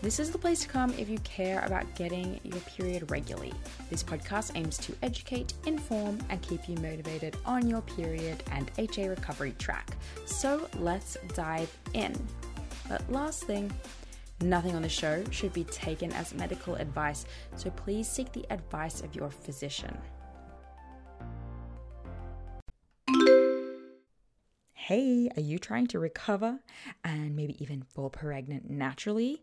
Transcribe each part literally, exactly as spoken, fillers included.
This is the place to come if you care about getting your period regularly. This podcast aims to educate, inform, and keep you motivated on your period and H A recovery track. So let's dive in. But last thing, nothing on the show should be taken as medical advice, so please seek the advice of your physician. Hey, are you trying to recover and maybe even fall pregnant naturally?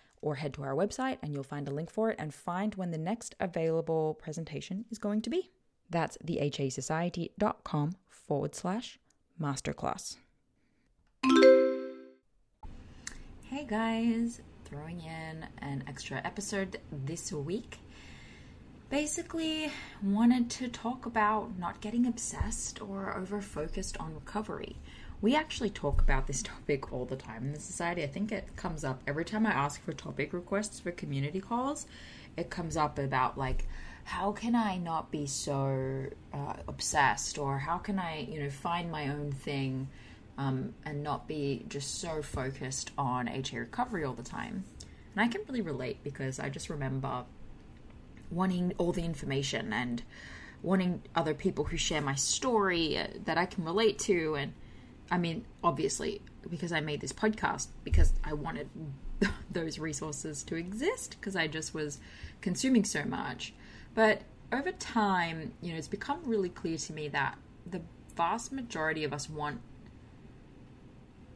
or head to our website and you'll find a link for it and find when the next available presentation is going to be. That's the hasociety.com forward slash masterclass. Hey guys, throwing in an extra episode this week. Basically wanted to talk about not getting obsessed or over-focused on recovery. We actually talk about this topic all the time in the society. I think it comes up every time I ask for topic requests for community calls. It comes up about like, how can I not be so uh, obsessed, or how can I, you know, find my own thing um, and not be just so focused on H A recovery all the time. And I can really relate because I just remember wanting all the information and wanting other people who share my story that I can relate to. And I mean, obviously, because I made this podcast, because I wanted those resources to exist, because I just was consuming so much. But over time, you know, it's become really clear to me that the vast majority of us want,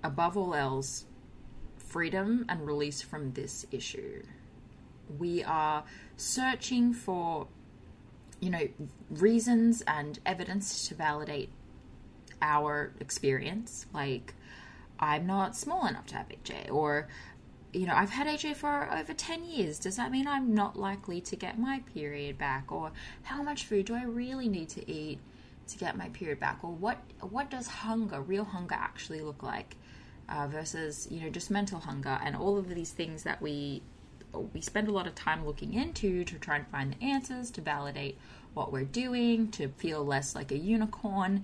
above all else, freedom and release from this issue. We are searching for, you know, reasons and evidence to validate our experience. Like, I'm not small enough to have H A, or, you know, I've had H A for over ten years. Does that mean I'm not likely to get my period back? Or how much food do I really need to eat to get my period back? Or what what does hunger, real hunger, actually look like uh, versus, you know, just mental hunger, and all of these things that we we spend a lot of time looking into to try and find the answers, to validate what we're doing, to feel less like a unicorn,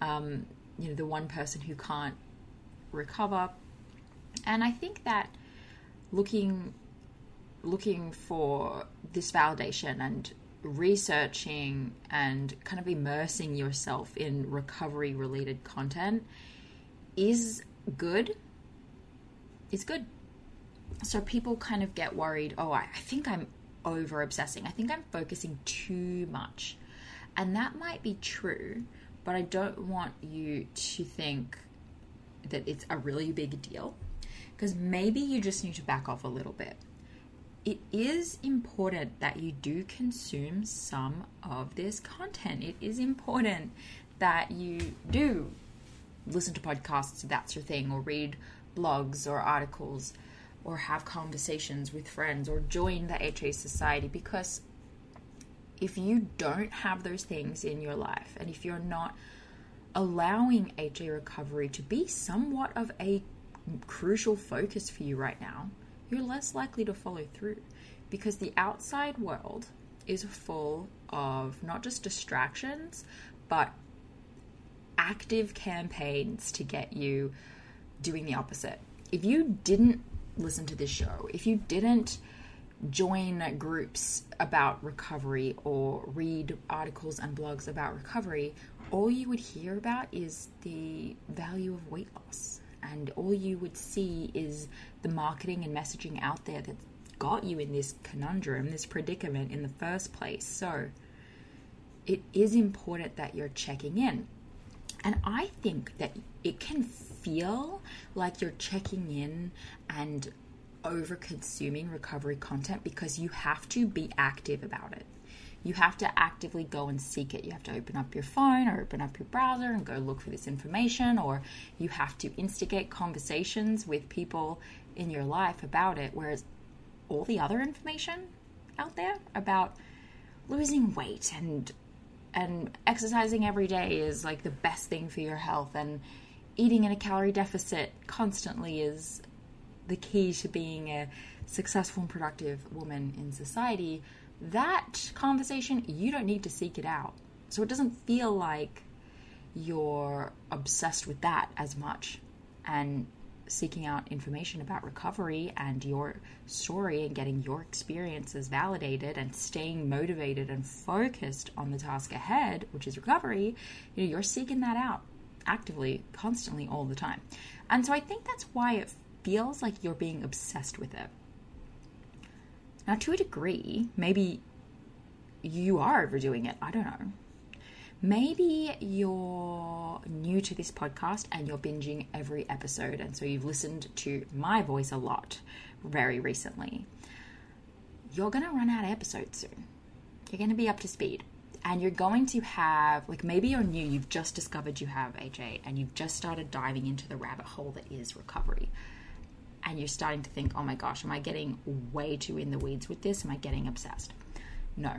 um, you know, the one person who can't recover. And I think that looking looking for this validation and researching and kind of immersing yourself in recovery related content is good. It's good. So people kind of get worried, oh, I, I think I'm over obsessing. I think I'm focusing too much. And that might be true, but I don't want you to think that it's a really big deal, because maybe you just need to back off a little bit. It is important that you do consume some of this content. It is important that you do listen to podcasts if that's your thing, or read blogs or articles, or have conversations with friends, or join the H A Society, because if you don't have those things in your life, and if you're not allowing H A recovery to be somewhat of a crucial focus for you right now, you're less likely to follow through, because the outside world is full of not just distractions, but active campaigns to get you doing the opposite. If you didn't listen to this show, if you didn't join groups about recovery or read articles and blogs about recovery, all you would hear about is the value of weight loss. And all you would see is the marketing and messaging out there that got you in this conundrum, this predicament in the first place. So it is important that you're checking in. And I think that it can feel like you're checking in and over-consuming recovery content because you have to be active about it. You have to actively go and seek it. You have to open up your phone or open up your browser and go look for this information, or you have to instigate conversations with people in your life about it, whereas all the other information out there about losing weight and and exercising every day is like the best thing for your health, and eating in a calorie deficit constantly is the key to being a successful and productive woman in society. That conversation, you don't need to seek it out. So it doesn't feel like you're obsessed with that as much, and seeking out information about recovery and your story and getting your experiences validated and staying motivated and focused on the task ahead, which is recovery. You know, you're seeking that out actively, constantly, all the time. And so I think that's why it feels like you're being obsessed with it. Now, to a degree, maybe you are overdoing it. I don't know. Maybe you're new to this podcast and you're binging every episode, and so you've listened to my voice a lot very recently. You're going to run out of episodes soon. You're going to be up to speed, and you're going to have, like, maybe you're new, you've just discovered you have H A, and you've just started diving into the rabbit hole that is recovery. And you're starting to think, oh my gosh, am I getting way too in the weeds with this? Am I getting obsessed? No,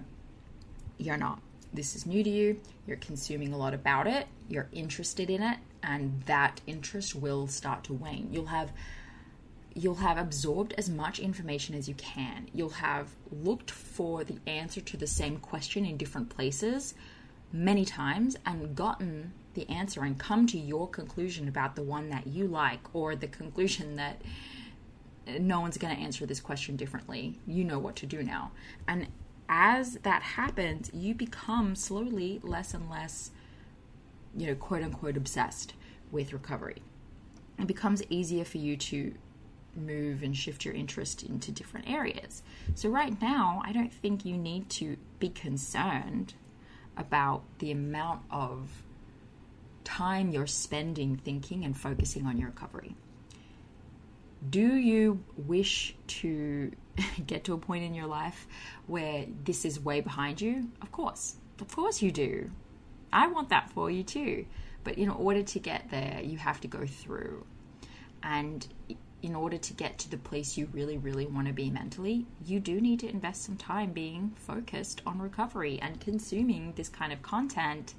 you're not. This is new to you. You're consuming a lot about it. You're interested in it. And that interest will start to wane. You'll have, you'll have absorbed as much information as you can. You'll have looked for the answer to the same question in different places many times and gotten the answer and come to your conclusion about the one that you like, or the conclusion that no one's going to answer this question differently. You know what to do now. And as that happens, you become slowly less and less, you know, quote unquote, obsessed with recovery. It becomes easier for you to move and shift your interest into different areas. So right now, I don't think you need to be concerned about the amount of time you're spending thinking and focusing on your recovery. Do you wish to get to a point in your life where this is way behind you? Of course. Of course you do. I want that for you too. But in order to get there, you have to go through. And in order to get to the place you really, really want to be mentally, you do need to invest some time being focused on recovery and consuming this kind of content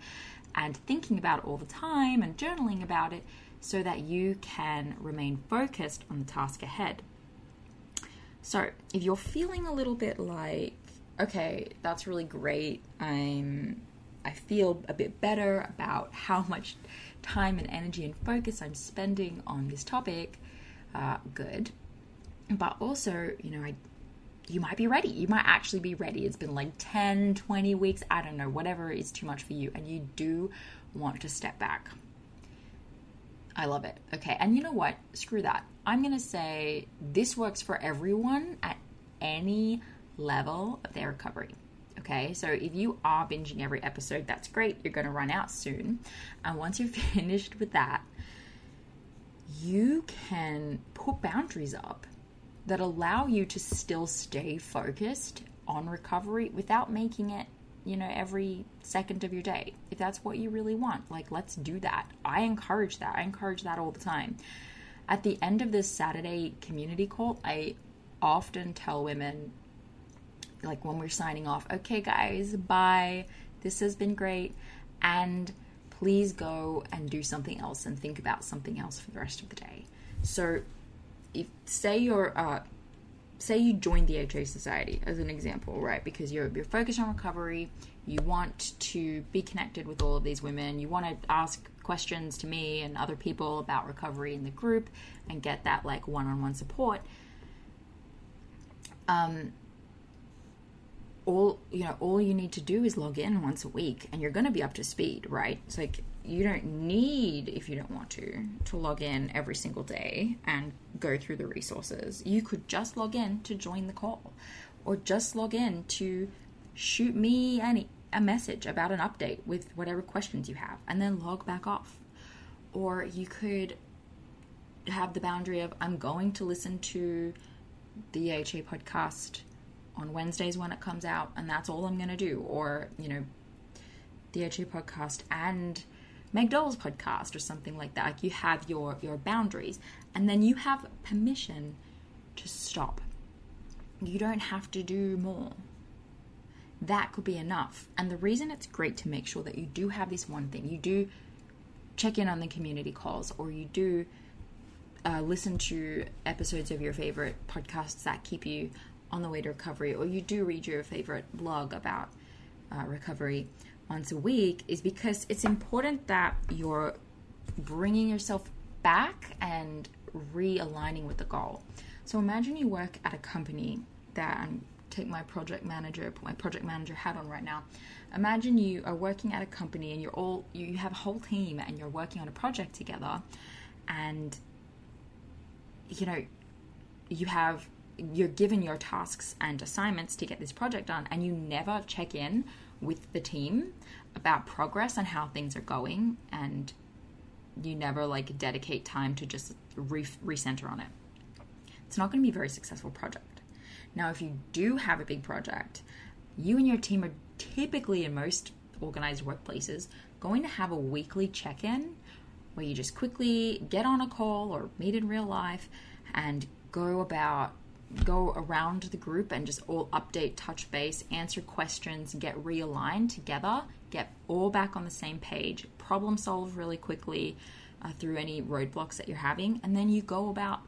and thinking about it all the time and journaling about it, so that you can remain focused on the task ahead. So if you're feeling a little bit like, okay, that's really great, I'm, I feel a bit better about how much time and energy and focus I'm spending on this topic, uh, good. But also, you know, I, you might be ready. You might actually be ready. It's been like ten, twenty weeks, I don't know, whatever is too much for you, and you do want to step back. I love it. Okay, and you know what? Screw that. I'm going to say this works for everyone at any level of their recovery. Okay, so if you are binging every episode, that's great. You're going to run out soon. And once you're finished with that, you can put boundaries up that allow you to still stay focused on recovery without making it, you know, every second of your day. If that's what you really want, like, let's do that. I encourage that. I encourage that all the time. At the end of this Saturday community call, I often tell women, like, when we're signing off, okay guys, bye, this has been great, and please go and do something else and think about something else for the rest of the day. So if say you're uh say you joined the H A Society as an example, right? Because you're you're focused on recovery, you want to be connected with all of these women, you want to ask questions to me and other people about recovery in the group and get that like one-on-one support. Um all you know, all you need to do is log in once a week and you're going to be up to speed, right? It's like, you don't need, if you don't want to, to log in every single day and go through the resources. You could just log in to join the call, or just log in to shoot me any a message about an update with whatever questions you have, and then log back off. Or you could have the boundary of, I'm going to listen to the H A podcast on Wednesdays when it comes out, and that's all I'm going to do. Or, you know, the H A podcast and Meg Doll's podcast or something like that. Like, you have your, your boundaries, and then you have permission to stop. You don't have to do more. That could be enough. And the reason it's great to make sure that you do have this one thing, you do check in on the community calls, or you do uh, listen to episodes of your favorite podcasts that keep you on the way to recovery, or you do read your favorite blog about uh, recovery once a week, is because it's important that you're bringing yourself back and realigning with the goal. So imagine you work at a company that, and take my project manager, put my project manager hat on right now. Imagine you are working at a company and you're all, you have a whole team and you're working on a project together, and you know, you have, you're given your tasks and assignments to get this project done, and you never check in with the team about progress and how things are going, and you never like dedicate time to just re- recenter on it. It's not going to be a very successful project. Now, if you do have a big project, you and your team are typically, in most organized workplaces, going to have a weekly check-in where you just quickly get on a call or meet in real life and go about go around the group and just all update, touch base, answer questions, get realigned together, get all back on the same page, problem solve really quickly uh, through any roadblocks that you're having. And then you go about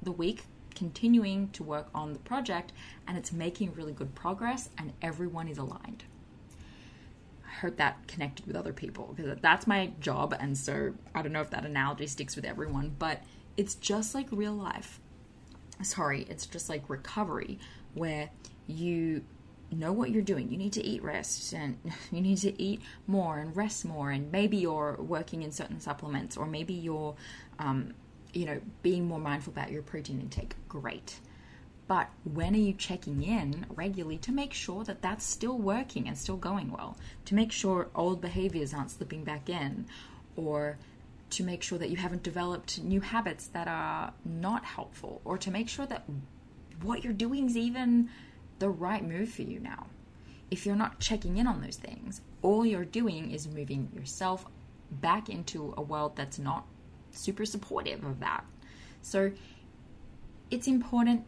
the week continuing to work on the project, and it's making really good progress and everyone is aligned. I hope that connected with other people, because that's my job. And so I don't know if that analogy sticks with everyone, but it's just like real life. Sorry, it's just like recovery, where you know what you're doing. You need to eat rest, and you need to eat more and rest more. And maybe you're working in certain supplements, or maybe you're, um, you know, being more mindful about your protein intake. Great. But when are you checking in regularly to make sure that that's still working and still going well, to make sure old behaviors aren't slipping back in, or to make sure that you haven't developed new habits that are not helpful, or to make sure that what you're doing is even the right move for you now. If you're not checking in on those things, all you're doing is moving yourself back into a world that's not super supportive of that. So it's important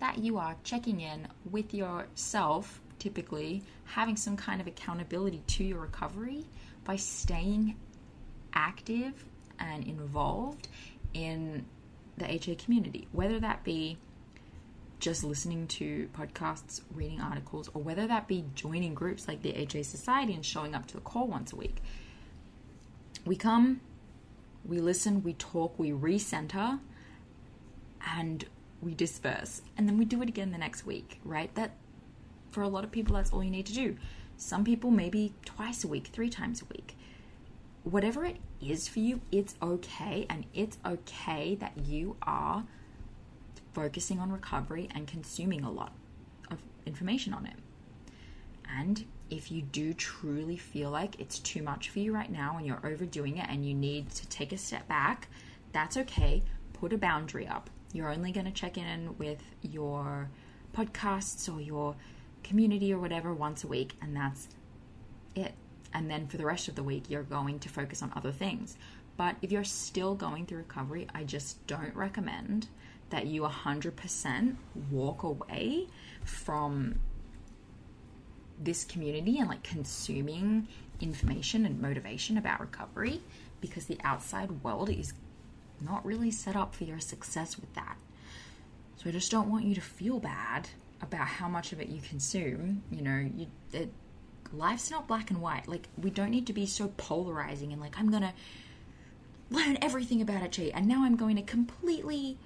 that you are checking in with yourself, typically having some kind of accountability to your recovery by staying active and involved in the H A community, whether that be just listening to podcasts, reading articles, or whether that be joining groups like the H A Society and showing up to a call once a week. We come, we listen, we talk, we recenter, and we disperse. And then we do it again the next week, right? That, for a lot of people, that's all you need to do. Some people maybe twice a week, three times a week. Whatever it is for you, it's okay. And it's okay that you are focusing on recovery and consuming a lot of information on it. And if you do truly feel like it's too much for you right now and you're overdoing it and you need to take a step back, that's okay. Put a boundary up. You're only going to check in with your podcasts or your community or whatever once a week, and that's it. And then for the rest of the week, you're going to focus on other things. But if you're still going through recovery, I just don't recommend that you one hundred percent walk away from this community and like consuming information and motivation about recovery, because the outside world is not really set up for your success with that. So I just don't want you to feel bad about how much of it you consume. You know, you, it, life's not black and white. Like, we don't need to be so polarizing and like, I'm going to learn everything about H A and now I'm going to completely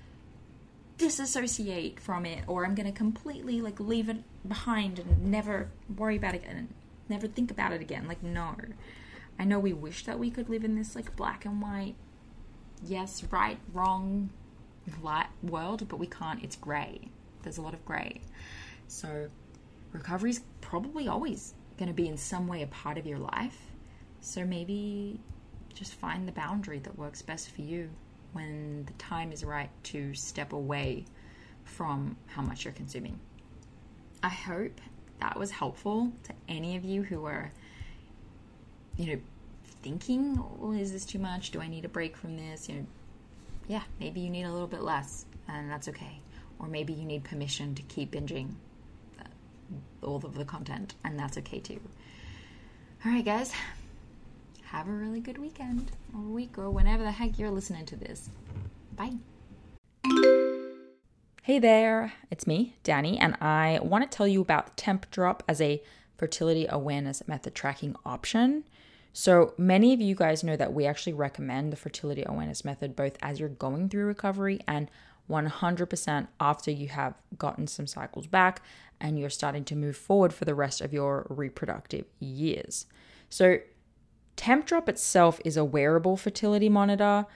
disassociate from it, or I'm going to completely like leave it behind and never worry about it and never think about it again. Like, no. I know we wish that we could live in this like black and white, yes, right, wrong, light world, but we can't. It's gray. There's a lot of gray. So recovery is probably always going to be in some way a part of your life. So maybe just find the boundary that works best for you when the time is right to step away from how much you're consuming. I hope that was helpful to any of you who are, you know, thinking, oh, is this too much? Do I need a break from this? You know, yeah, maybe you need a little bit less, and that's okay. Or maybe you need permission to keep binging all of the content, and that's okay too. All right, guys, have a really good weekend or week or whenever the heck you're listening to this. Bye. Hey there, it's me, Dani, and I want to tell you about Temp Drop as a fertility awareness method tracking option. So many of you guys know that we actually recommend the fertility awareness method both as you're going through recovery and one hundred percent after you have gotten some cycles back and you're starting to move forward for the rest of your reproductive years. So Temp Drop itself is a wearable fertility monitor,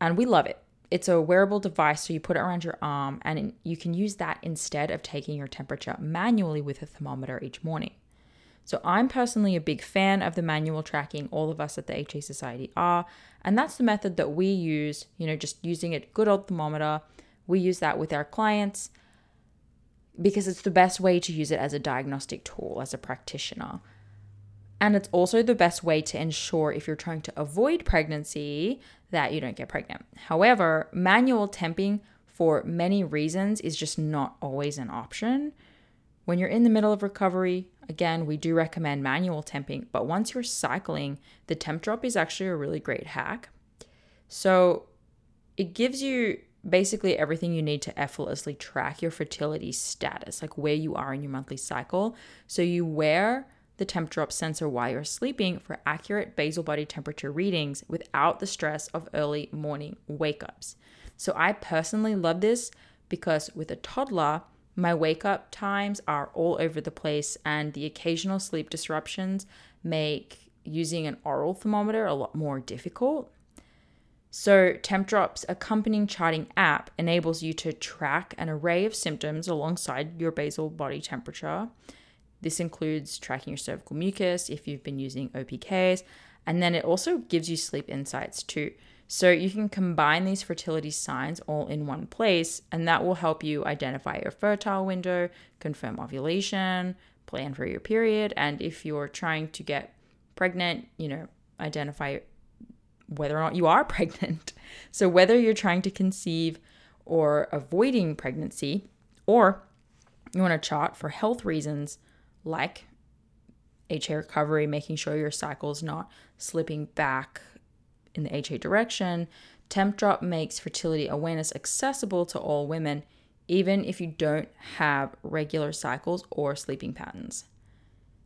and we love it. It's a wearable device, so you put it around your arm and you can use that instead of taking your temperature manually with a thermometer each morning. So I'm personally a big fan of the manual tracking. All of us at the H A Society are, and that's the method that we use, you know, just using a good old thermometer. We use that with our clients because it's the best way to use it as a diagnostic tool, as a practitioner. And it's also the best way to ensure if you're trying to avoid pregnancy that you don't get pregnant. However, manual temping for many reasons is just not always an option. When you're in the middle of recovery, again, we do recommend manual temping, but once you're cycling, the Temp Drop is actually a really great hack. So it gives you basically everything you need to effortlessly track your fertility status, like where you are in your monthly cycle. So you wear the Temp Drop sensor while you're sleeping for accurate basal body temperature readings without the stress of early morning wake-ups. So I personally love this because with a toddler, my wake-up times are all over the place, and the occasional sleep disruptions make using an oral thermometer a lot more difficult. So Temp Drop's accompanying charting app enables you to track an array of symptoms alongside your basal body temperature. This includes tracking your cervical mucus if you've been using O P Ks, and then it also gives you sleep insights too. So you can combine these fertility signs all in one place, and that will help you identify your fertile window, confirm ovulation, plan for your period, and if you're trying to get pregnant, you know, identify whether or not you are pregnant. So whether you're trying to conceive or avoiding pregnancy, or you want to chart for health reasons like H A recovery, making sure your cycle's not slipping back in the H A direction, Temp Drop makes fertility awareness accessible to all women, even if you don't have regular cycles or sleeping patterns.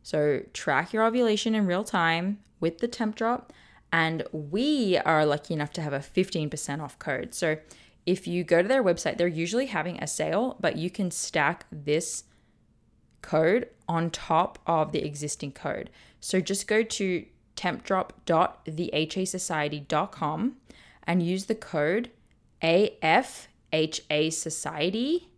So track your ovulation in real time with the Temp Drop, and we are lucky enough to have a fifteen percent off code. So if you go to their website, they're usually having a sale, but you can stack this code on top of the existing code. So just go to temp drop dot the h a society dot com and use the code A F H A Society.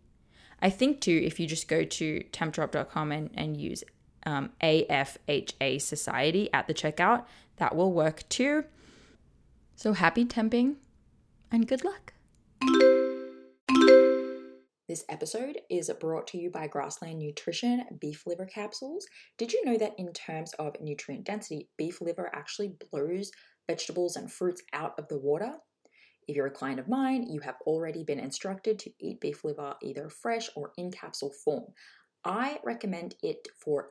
I think too, if you just go to temp drop dot com and, and use um, A F H A Society at the checkout, that will work too. So happy temping and good luck. This episode is brought to you by Grassland Nutrition beef liver capsules. Did you know that in terms of nutrient density, beef liver actually blows vegetables and fruits out of the water? If you're a client of mine, you have already been instructed to eat beef liver either fresh or in capsule form. I recommend it for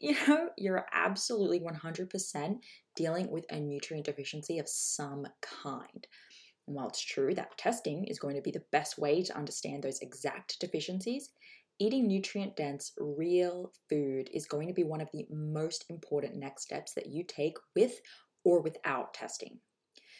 you know, you're absolutely one hundred percent dealing with a nutrient deficiency of some kind. And while it's true that testing is going to be the best way to understand those exact deficiencies, eating nutrient-dense, real food is going to be one of the most important next steps that you take with or without testing.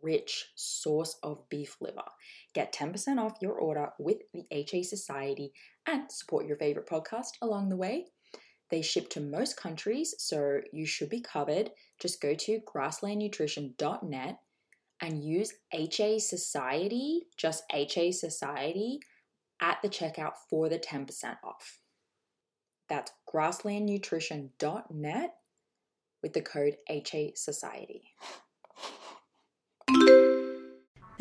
rich source of beef liver. Get ten percent off your order with the H A Society and support your favorite podcast along the way. They ship to most countries, so you should be covered. Just go to grassland nutrition dot net and use H A Society, just H A Society, at the checkout for the ten percent off. That's grassland nutrition dot net with the code H A Society.